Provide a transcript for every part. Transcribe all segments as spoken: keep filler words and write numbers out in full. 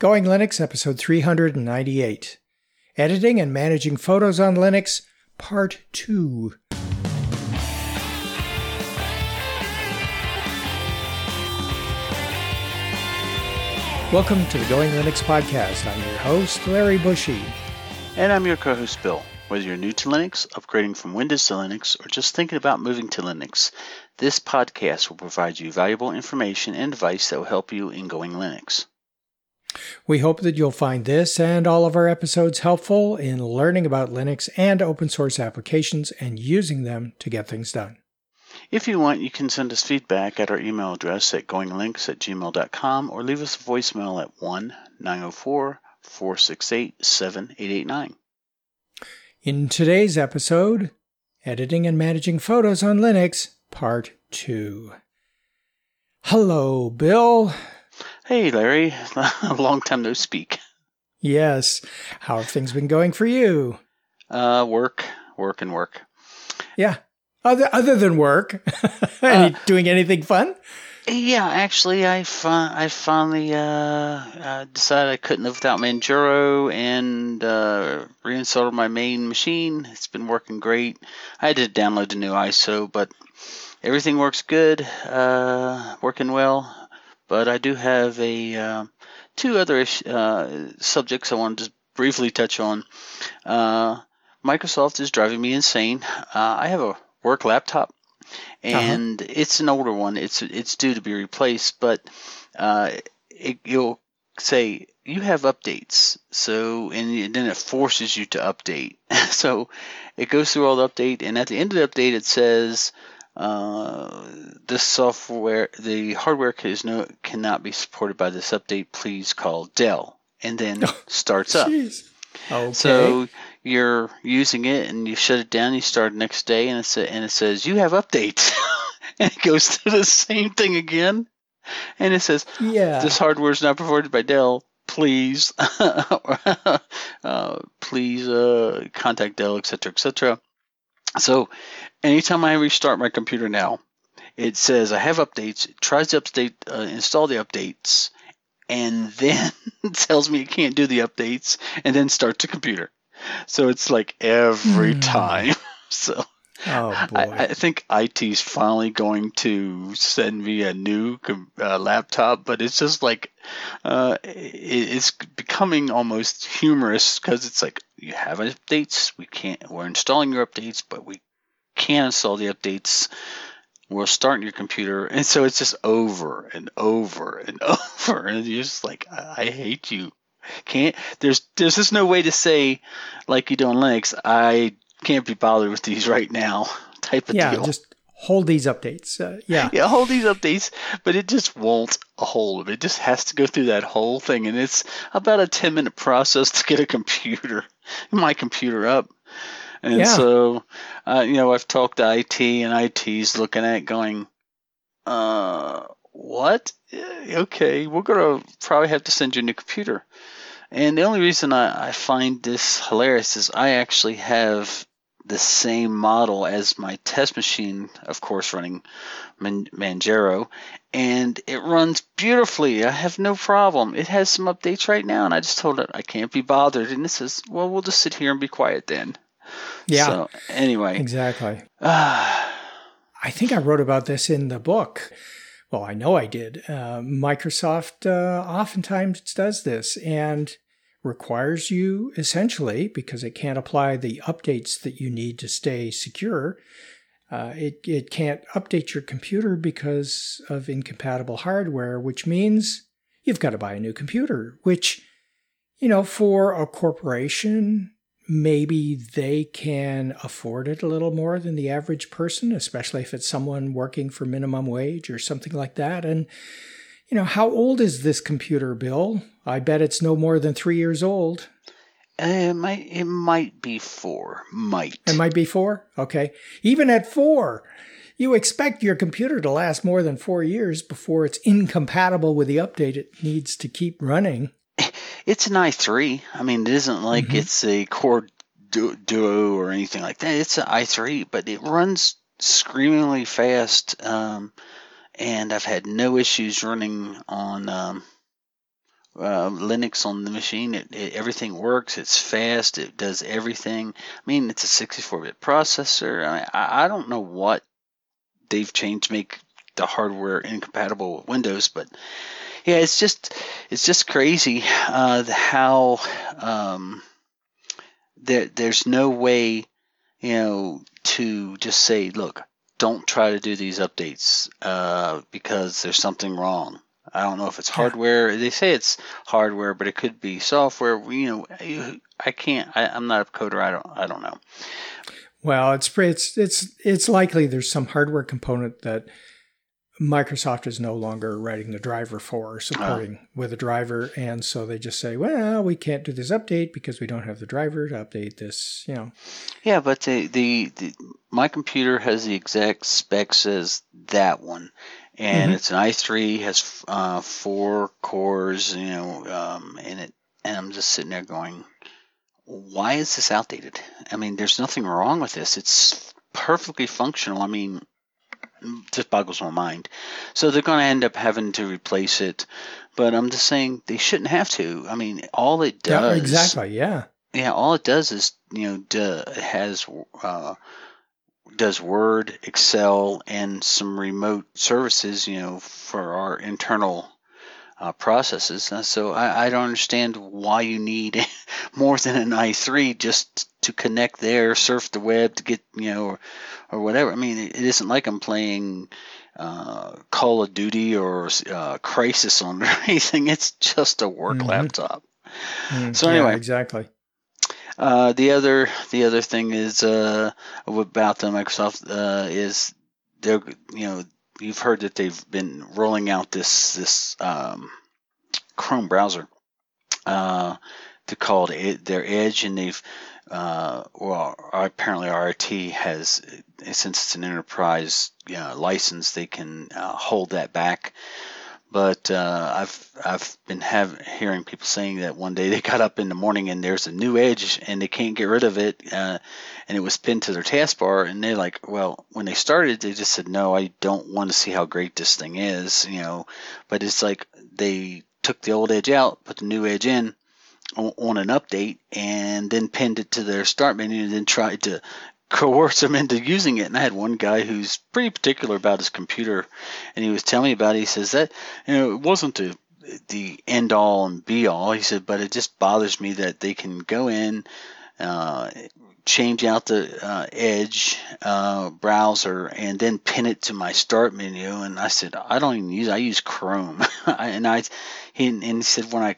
Going Linux, episode three hundred ninety-eight. Editing and managing photos on Linux, part two. Welcome to the Going Linux podcast. I'm your host, Larry Bushey. And I'm your co-host, Bill. Whether you're new to Linux, upgrading from Windows to Linux, or just thinking about moving to Linux, this podcast will provide you valuable information and advice that will help you in Going Linux. We hope that you'll find this and all of our episodes helpful in learning about Linux and open source applications and using them to get things done. If you want, you can send us feedback at our email address at goinglinux at gmail dot com or leave us a voicemail at one nine zero four, four six eight, seven eight eight nine. In today's episode, Editing and Managing Photos on Linux, Part two. Hello, Bill. Hey, Larry. Long time no speak. Yes. How have things been going for you? Uh, work, work, and work. Yeah. Other other than work, are uh, you doing anything fun? Yeah, actually, I fi- I finally uh, uh, decided I couldn't live without Manjaro and uh, reinstalled my main machine. It's been working great. I had to download the new I S O, but everything works good, uh, working well. But I do have a uh, two other uh, subjects I wanted to briefly touch on. Uh, Microsoft is driving me insane. Uh, I have a work laptop, and uh-huh. It's an older one. It's it's due to be replaced, but uh, it, you'll say you have updates, so and then it forces you to update. So it goes through all the update, and at the end of the update, it says uh, this software, the hardware is no cannot be supported by this update. Please call Dell, and then starts up. Jeez. Okay. So you're using it, and you shut it down. You start the next day, and it's a, and it says you have updates, and it goes through the same thing again, and it says, yeah. This hardware is not provided by Dell. Please, uh, please uh, contact Dell, et cetera, et cetera. So, anytime I restart my computer now, it says I have updates. It tries to update, uh, install the updates. And then tells me it can't do the updates, and then starts the computer. So it's like every mm. time. So oh, boy. I, I think I T's finally going to send me a new uh, laptop, but it's just like uh, it, it's becoming almost humorous because it's like you have updates, we can't. We're installing your updates, but we can't install the updates. We'll start your computer, and so it's just over and over and over, and you're just like, I, I hate you. Can't there's there's just no way to say, like you do on Linux, I can't be bothered with these right now. Type of yeah, deal. Yeah, just hold these updates. Uh, yeah, yeah, hold these updates, but it just won't hold. It just has to go through that whole thing, and it's about a ten minute process to get a computer, my computer up. And yeah. so, uh, you know, I've talked to I T, and I T's looking at it going, uh, what? Okay, we're going to probably have to send you a new computer. And the only reason I, I find this hilarious is I actually have the same model as my test machine, of course, running Man- Manjaro, and it runs beautifully. I have no problem. It has some updates right now, and I just told it I can't be bothered. And it says, well, we'll just sit here and be quiet then. Yeah. So, anyway. Exactly. Uh, I think I wrote about this in the book. Well, I know I did. Uh, Microsoft uh, oftentimes does this and requires you essentially, because it can't apply the updates that you need to stay secure, uh, it, it can't update your computer because of incompatible hardware, which means you've got to buy a new computer, which, you know, for a corporation... Maybe they can afford it a little more than the average person, especially if it's someone working for minimum wage or something like that. And, you know, how old is this computer, Bill? I bet it's no more than three years old. It might, it might be four. Might. It might be four? Okay. Even at four, you expect your computer to last more than four years before it's incompatible with the update it needs to keep running. It's an i three. I mean, it isn't like mm-hmm. it's a Core Duo or anything like that. It's an i three, but it runs screamingly fast, um, and I've had no issues running on um, uh, Linux on the machine. It, it, everything works. It's fast. It does everything. I mean, it's a sixty-four bit processor. I, I don't know what they've changed to make the hardware incompatible with Windows, but yeah, it's just it's just crazy uh, how um, there, there's no way, you know, to just say, look, don't try to do these updates uh, because there's something wrong. I don't know if it's hardware. They say it's hardware, but it could be software. You know, I can't. I, I'm not a coder. I don't. I don't know. Well, it's it's it's it's likely there's some hardware component that Microsoft is no longer writing the driver for, or supporting oh. with a driver, and so they just say, well, we can't do this update because we don't have the driver to update this. You know. Yeah, but the the, the my computer has the exact specs as that one. And mm-hmm. it's an i three, has uh, four cores, you know, um, and it. And I'm just sitting there going, why is this outdated? I mean, there's nothing wrong with this. It's perfectly functional. I mean, it just boggles my mind. So they're going to end up having to replace it. But I'm just saying they shouldn't have to. I mean, all it does. Yeah, exactly, yeah. Yeah, all it does is, you know, duh, it has... Uh, does Word, Excel, and some remote services, you know, for our internal uh, processes. And so I, I don't understand why you need more than an i three just to connect there, surf the web to get, you know, or, or whatever. I mean, it, it isn't like I'm playing uh, Call of Duty or uh, Crysis on or anything. It's just a work mm-hmm. laptop. Mm-hmm. So anyway. Yeah, exactly. Uh, the other the other thing is uh, about the Microsoft uh, is they're you know you've heard that they've been rolling out this this um, Chrome browser uh, to call it their Edge, and they've uh, well apparently R I T has, since it's an enterprise you know, license, they can uh, hold that back. But uh, I've I've been have, hearing people saying that one day they got up in the morning and there's a new Edge and they can't get rid of it, uh, and it was pinned to their taskbar, and they're like, well, when they started, they just said, no, I don't want to see how great this thing is, you know. But it's like they took the old Edge out, put the new Edge in on, on an update, and then pinned it to their start menu, and then tried to coerce him into using it. And I had one guy who's pretty particular about his computer, and he was telling me about it. He says that, you know, it wasn't the the end all and be all. He said, but it just bothers me that they can go in, uh, change out the uh, Edge uh, browser, and then pin it to my start menu. And I said, I don't even use it. I use Chrome. and I, he, and he said when I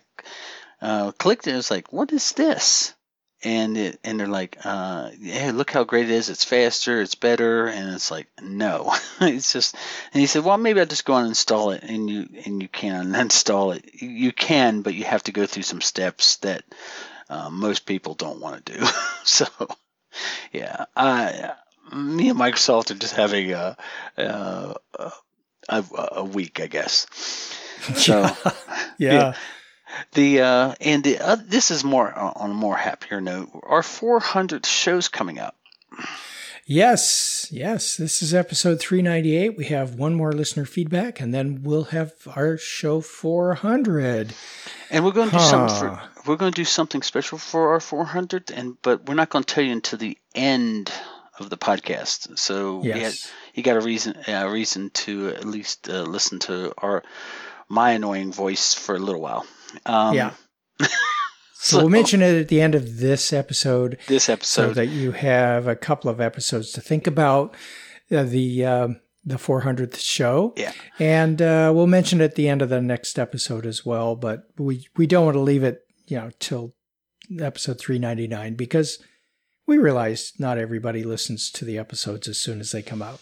uh, clicked it, it was like, what is this? And it, and they're like, uh, hey, look how great it is. It's faster. It's better. And it's like, no, it's just. And he said, well, maybe I'll just go and install it. And you and you can uninstall it. You can, but you have to go through some steps that uh, most people don't want to do. So, yeah, I, me and Microsoft are just having a a, a, a week, I guess. So, yeah. yeah. The uh, and the uh, this is more uh, on a more happier note. Our four hundredth show's coming up. Yes, yes. This is episode three ninety-eight. We have one more listener feedback, and then we'll have our show four hundred. And we're going to do huh. something. For, we're going to do something special for our four hundredth, and but we're not going to tell you until the end of the podcast. So yes. we had, you got a reason a reason to at least uh, listen to our my annoying voice for a little while. Um, yeah. So we'll mention it at the end of this episode. This episode. So that you have a couple of episodes to think about uh, the uh, the four hundredth show. Yeah. And uh, we'll mention it at the end of the next episode as well. But we, we don't want to leave it, you know, till episode three ninety-nine, because we realize not everybody listens to the episodes as soon as they come out.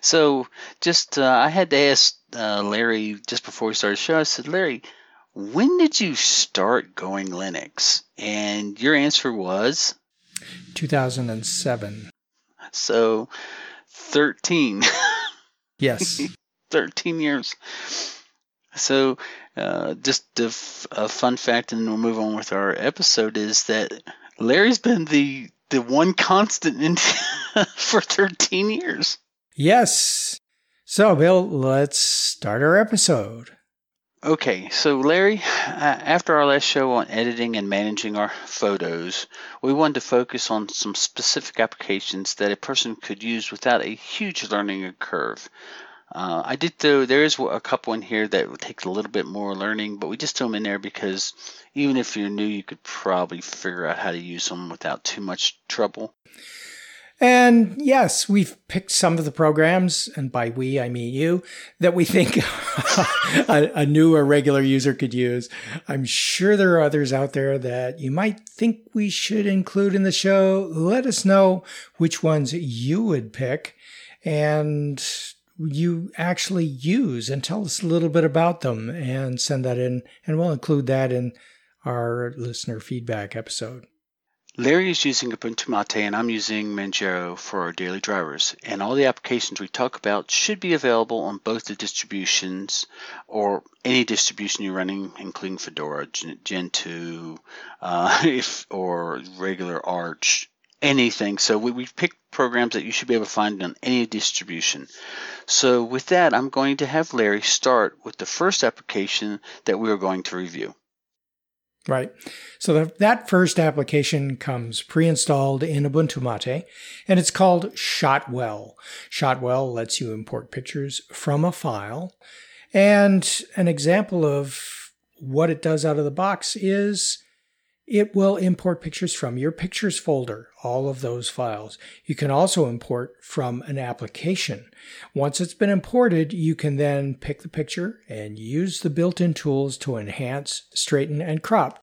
So just uh, I had to ask uh, Larry just before we started the show. I said, Larry, when did you start Going Linux? And your answer was? two thousand seven. So, thirteen. Yes. thirteen years. So, uh, just a, f- a fun fact, and we'll move on with our episode, is that Larry's been the, the one constant in for thirteen years. Yes. So, Bill, let's start our episode. Okay, so Larry, uh, after our last show on editing and managing our photos, we wanted to focus on some specific applications that a person could use without a huge learning curve. Uh, I did, though, there is a couple in here that would take a little bit more learning, but we just threw them in there because even if you're new, you could probably figure out how to use them without too much trouble. And yes, we've picked some of the programs, and by we, I mean you, that we think a, a new or regular user could use. I'm sure there are others out there that you might think we should include in the show. Let us know which ones you would pick and you actually use, and tell us a little bit about them and send that in, and we'll include that in our listener feedback episode. Larry is using Ubuntu Mate and I'm using Manjaro for our daily drivers, and all the applications we talk about should be available on both the distributions or any distribution you're running, including Fedora, Gentoo, uh, if or regular Arch, anything. So we, we've picked programs that you should be able to find on any distribution. So with that, I'm going to have Larry start with the first application that we are going to review. Right. So the, that first application comes pre-installed in Ubuntu Mate, and it's called Shotwell. Shotwell lets you import pictures from a file. And an example of what it does out of the box is it will import pictures from your pictures folder, all of those files. You can also import from an application. Once it's been imported, you can then pick the picture and use the built-in tools to enhance, straighten, and crop.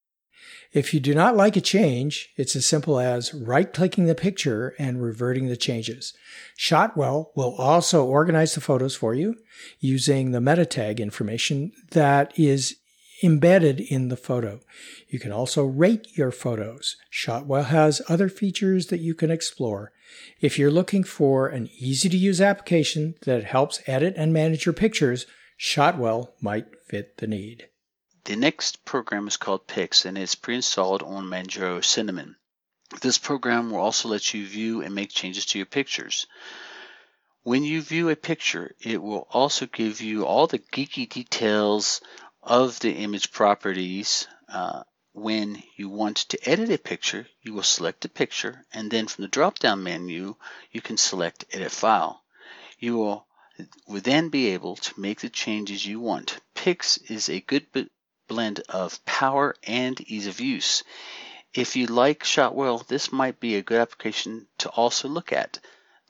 If you do not like a change, it's as simple as right-clicking the picture and reverting the changes. Shotwell will also organize the photos for you using the meta tag information that is embedded in the photo. You can also rate your photos. Shotwell has other features that you can explore. If you're looking for an easy-to-use application that helps edit and manage your pictures, Shotwell might fit the need. The next program is called Pix, and it's pre-installed on Manjaro Cinnamon. This program will also let you view and make changes to your pictures. When you view a picture, it will also give you all the geeky details of the image properties. Uh, when you want to edit a picture, you will select the picture, and then from the drop-down menu, you can select Edit File. You will, will then be able to make the changes you want. Pix is a good b- blend of power and ease of use. If you like Shotwell, this might be a good application to also look at.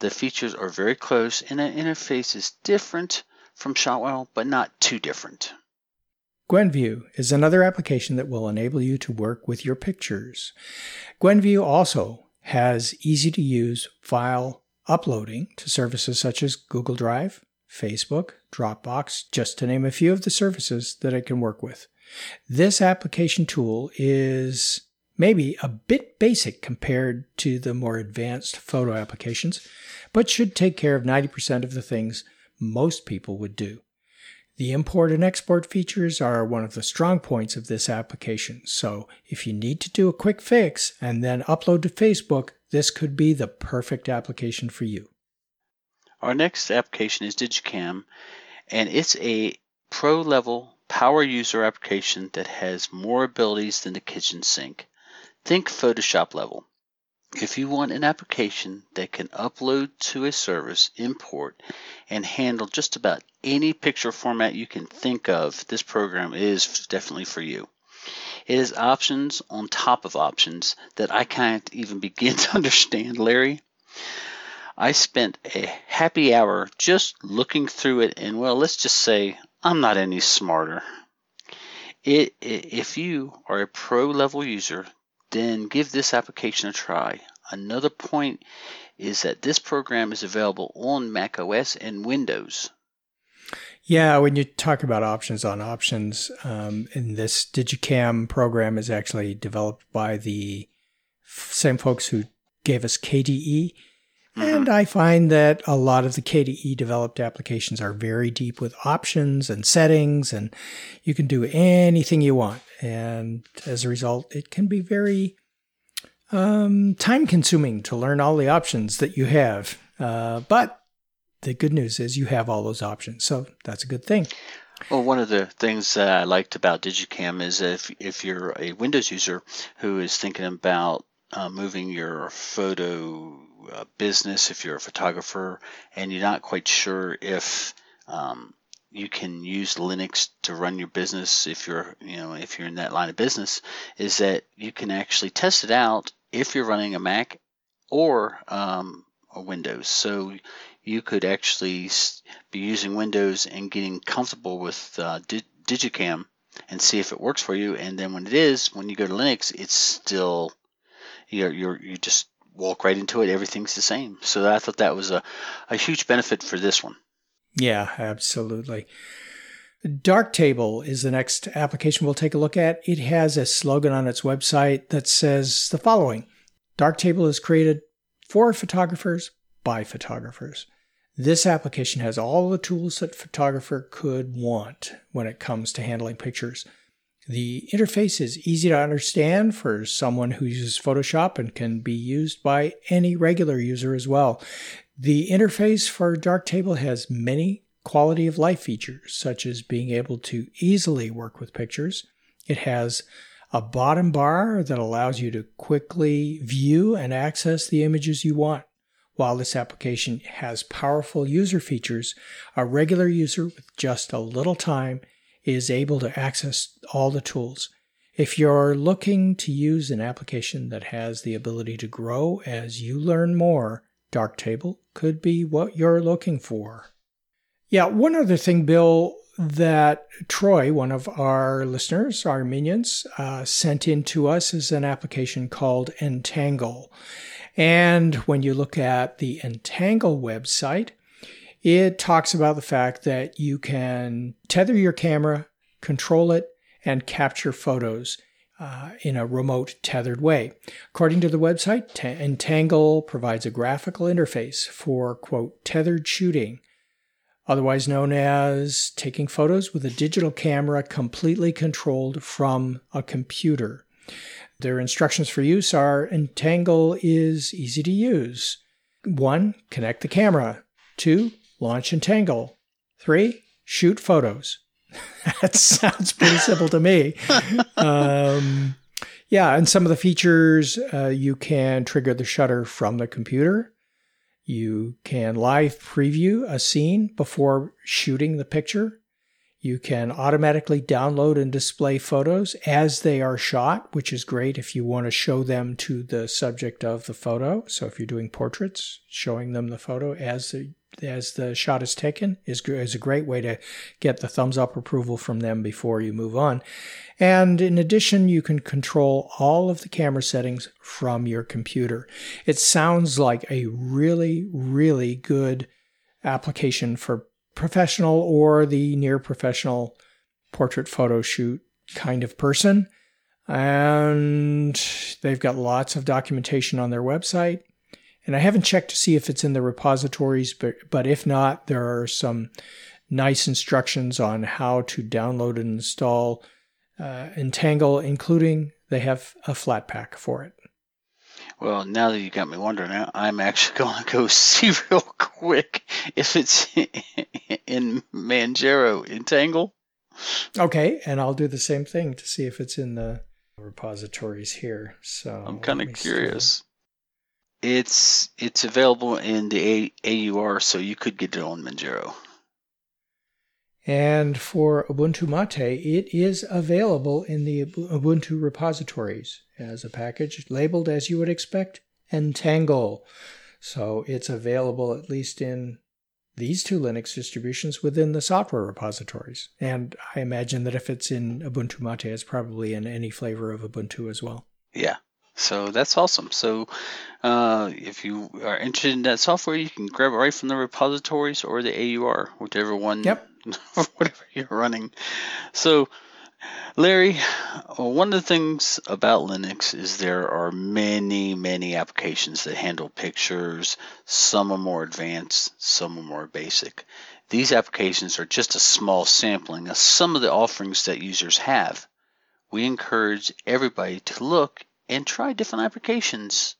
The features are very close, and the interface is different from Shotwell, but not too different. Gwenview is another application that will enable you to work with your pictures. Gwenview also has easy-to-use file uploading to services such as Google Drive, Facebook, Dropbox, just to name a few of the services that it can work with. This application tool is maybe a bit basic compared to the more advanced photo applications, but should take care of ninety percent of the things most people would do. The import and export features are one of the strong points of this application, so if you need to do a quick fix and then upload to Facebook, this could be the perfect application for you. Our next application is digiKam, and it's a pro-level power user application that has more abilities than the kitchen sink. Think Photoshop level. If you want an application that can upload to a service, import, and handle just about any picture format you can think of, this program is definitely for you. It has options on top of options that I can't even begin to understand, Larry. I spent a happy hour just looking through it, and well, let's just say I'm not any smarter. It, if you are a pro-level user, then give this application a try. Another point is that this program is available on macOS and Windows. Yeah, when you talk about options on options, um, and this digiKam program is actually developed by the same folks who gave us K D E. Mm-hmm. And I find that a lot of the K D E-developed applications are very deep with options and settings, and you can do anything you want. And as a result, it can be very um, time-consuming to learn all the options that you have. Uh, but the good news is you have all those options, so that's a good thing. Well, one of the things that I liked about digiKam is if if you're a Windows user who is thinking about uh, moving your photo uh, business, if you're a photographer and you're not quite sure if um, you can use Linux to run your business, if you're you know if you're in that line of business, is that you can actually test it out if you're running a Mac or um, a Windows. So you could actually be using Windows and getting comfortable with uh, Dig- digiKam and see if it works for you. And then when it is, when you go to Linux, it's still, you know, you're, you just walk right into it. Everything's the same. So I thought that was a, a huge benefit for this one. Yeah, absolutely. Darktable is the next application we'll take a look at. It has a slogan on its website that says the following. Darktable is created for photographers by photographers. This application has all the tools that a photographer could want when it comes to handling pictures. The interface is easy to understand for someone who uses Photoshop and can be used by any regular user as well. The interface for Darktable has many quality of life features, such as being able to easily work with pictures. It has a bottom bar that allows you to quickly view and access the images you want. While this application has powerful user features, a regular user with just a little time is able to access all the tools. If you're looking to use an application that has the ability to grow as you learn more, Darktable could be what you're looking for. Yeah, one other thing, Bill, that Troy, one of our listeners, our minions, uh, sent in to us is an application called Entangle. And when you look at the Entangle website, it talks about the fact that you can tether your camera, control it, and capture photos uh, in a remote tethered way. According to the website, t- Entangle provides a graphical interface for, quote, tethered shooting, otherwise known as taking photos with a digital camera completely controlled from a computer. Their instructions for use are, Entangle is easy to use. One, connect the camera. Two, launch Entangle. Three, shoot photos. That sounds pretty simple to me. Um, yeah, and some of the features, uh, you can trigger the shutter from the computer. You can live preview a scene before shooting the picture. You can automatically download and display photos as they are shot, which is great if you want to show them to the subject of the photo. So if you're doing portraits, showing them the photo as the, as the shot is taken is, is a great way to get the thumbs up approval from them before you move on. And in addition, you can control all of the camera settings from your computer. It sounds like a really, really good application for professional or the near professional portrait photo shoot kind of person. And they've got lots of documentation on their website. And I haven't checked to see if it's in the repositories, but, but if not, there are some nice instructions on how to download and install uh, Entangle, including they have a flat pack for it. Well, now that you got me wondering, I'm actually going to go see real quick if it's in Manjaro Entangle. Okay, and I'll do the same thing to see if it's in the repositories here. So I'm kind of curious. See. It's it's available in the A U R, so you could get it on Manjaro. And for Ubuntu Mate, it is available in the Ubuntu repositories as a package labeled, as you would expect, Entangle. So it's available at least in these two Linux distributions within the software repositories. And I imagine that if it's in Ubuntu Mate, it's probably in any flavor of Ubuntu as well. Yeah. So that's awesome. So uh, if you are interested in that software, you can grab it right from the repositories or the A U R, whichever one. Yep. Whatever you're running. So, Larry, one of the things about Linux is there are many, many applications that handle pictures. Some are more advanced, some are more basic. These applications are just a small sampling of some of the offerings that users have. We encourage everybody to look and try different applications.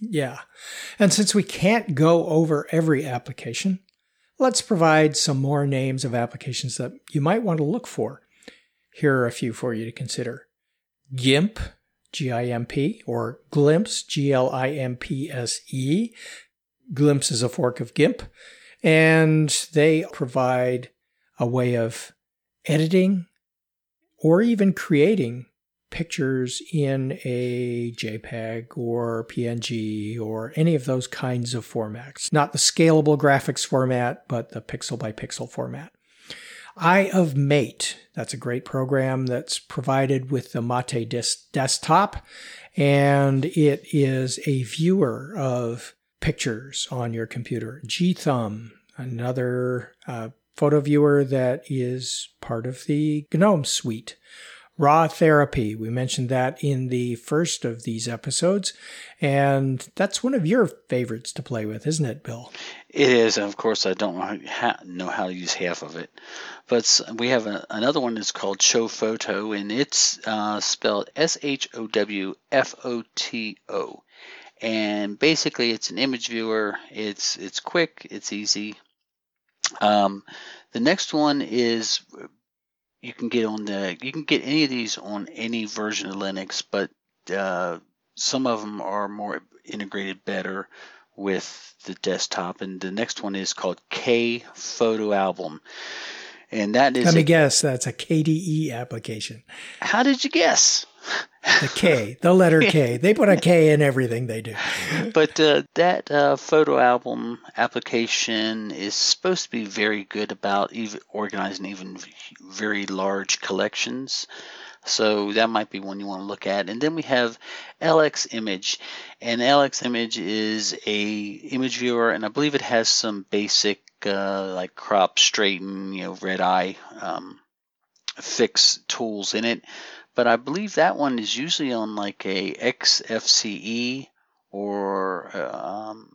Yeah. And since we can't go over every application, let's provide some more names of applications that you might want to look for. Here are a few for you to consider. GIMP, G I M P, or Glimpse, G L I M P S E. Glimpse is a fork of GIMP, and they provide a way of editing or even creating pictures in a JPEG or P N G or any of those kinds of formats. Not the scalable graphics format, but the pixel by pixel format. Eye of Mate, that's a great program that's provided with the Mate Des- desktop, and it is a viewer of pictures on your computer. Gthumb, another uh, photo viewer that is part of the GNOME suite. Raw Therapy, we mentioned that in the first of these episodes, and that's one of your favorites to play with, isn't it, Bill? It is, and of course I don't know how to use half of it. But we have a, another one that's called Showfoto, and it's uh, spelled S H O W F O T O. And basically it's an image viewer. It's it's quick, it's easy. Um, the next one is... You can get on the you can get any of these on any version of Linux, but uh, some of them are more integrated better with the desktop. And the next one is called KPhotoAlbum, and that is. Let me a, guess. That's a K D E application. How did you guess? The K, the letter K. They put a K in everything they do. But uh, that uh, photo album application is supposed to be very good about even organizing even very large collections. So that might be one you want to look at. And then we have LXImage. And LXImage is a image viewer, and I believe it has some basic uh, like crop, straighten, you know, red eye, um, fix tools in it. But I believe that one is usually on like a X F C E or um,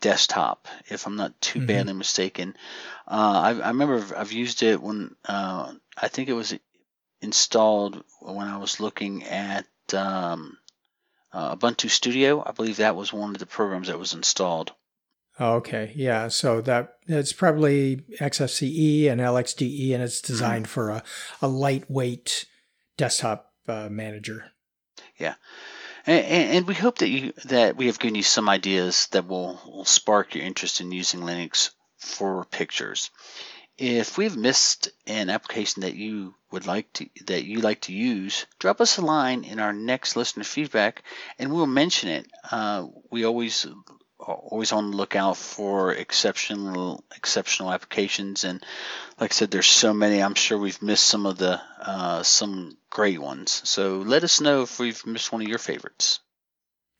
desktop, if I'm not too mm-hmm. badly mistaken. Uh, I, I remember I've used it when uh, I think it was installed when I was looking at um, uh, Ubuntu Studio. I believe that was one of the programs that was installed. Okay, yeah, so that it's probably X F C E and L X D E, and it's designed mm-hmm. for a, a lightweight desktop uh, manager. Yeah, and, and we hope that you that we have given you some ideas that will, will spark your interest in using Linux for pictures. If we've missed an application that you would like to that you like to use, drop us a line in our next listener feedback, and we'll mention it. Uh, we always. always on the lookout for exceptional exceptional applications, and like I said, there's so many. I'm sure we've missed some of the uh, some great ones. So let us know if we've missed one of your favorites.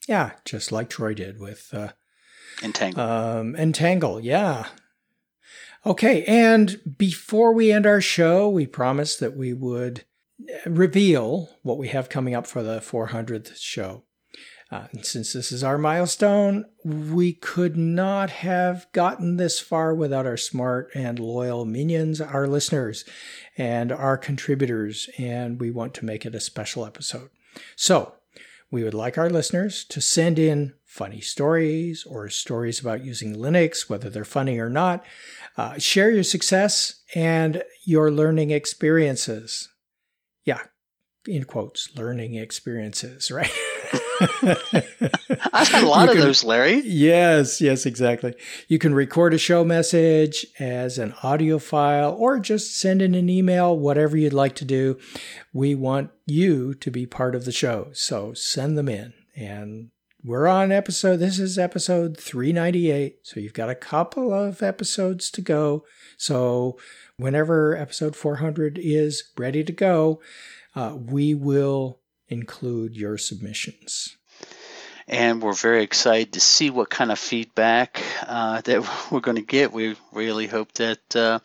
Yeah, just like Troy did with uh, Entangle. Um, Entangle, yeah. Okay, and before we end our show, we promised that we would reveal what we have coming up for the four hundredth show. Uh, and since this is our milestone, we could not have gotten this far without our smart and loyal minions, our listeners, and our contributors, and we want to make it a special episode. So we would like our listeners to send in funny stories or stories about using Linux, whether they're funny or not. Uh, share your success and your learning experiences. Yeah, in quotes, learning experiences, right? I've had a lot you of can, those, Larry. Yes, yes, exactly. You can record a show message as an audio file or just send in an email, whatever you'd like to do. We want you to be part of the show, so send them in. And we're on episode, this is episode three ninety-eight, so you've got a couple of episodes to go. So whenever episode four hundred is ready to go, uh, we will include your submissions. And we're very excited to see what kind of feedback uh, that we're going to get. We really hope that uh,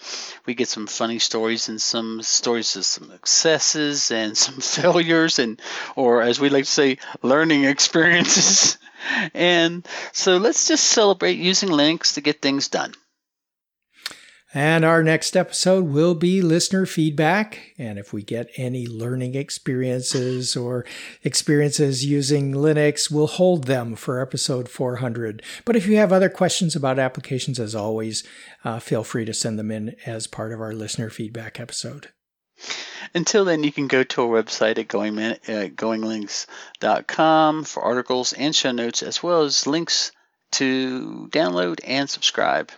we get some funny stories and some stories of some successes and some failures and, or as we like to say, learning experiences. And so let's just celebrate using Linux to get things done. And our next episode will be listener feedback. And if we get any learning experiences or experiences using Linux, we'll hold them for episode four hundred. But if you have other questions about applications, as always, uh, feel free to send them in as part of our listener feedback episode. Until then, you can go to our website at going, uh, going linux dot com for articles and show notes, as well as links to download and subscribe.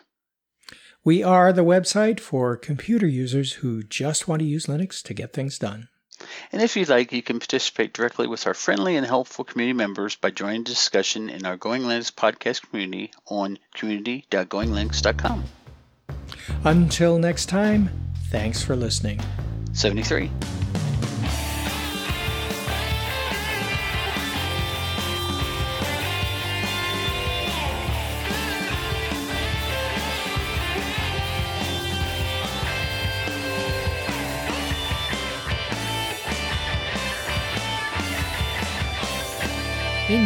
We are the website for computer users who just want to use Linux to get things done. And if you'd like, you can participate directly with our friendly and helpful community members by joining the discussion in our Going Linux podcast community on community dot going linux dot com. Until next time, thanks for listening. seventy-three. Theme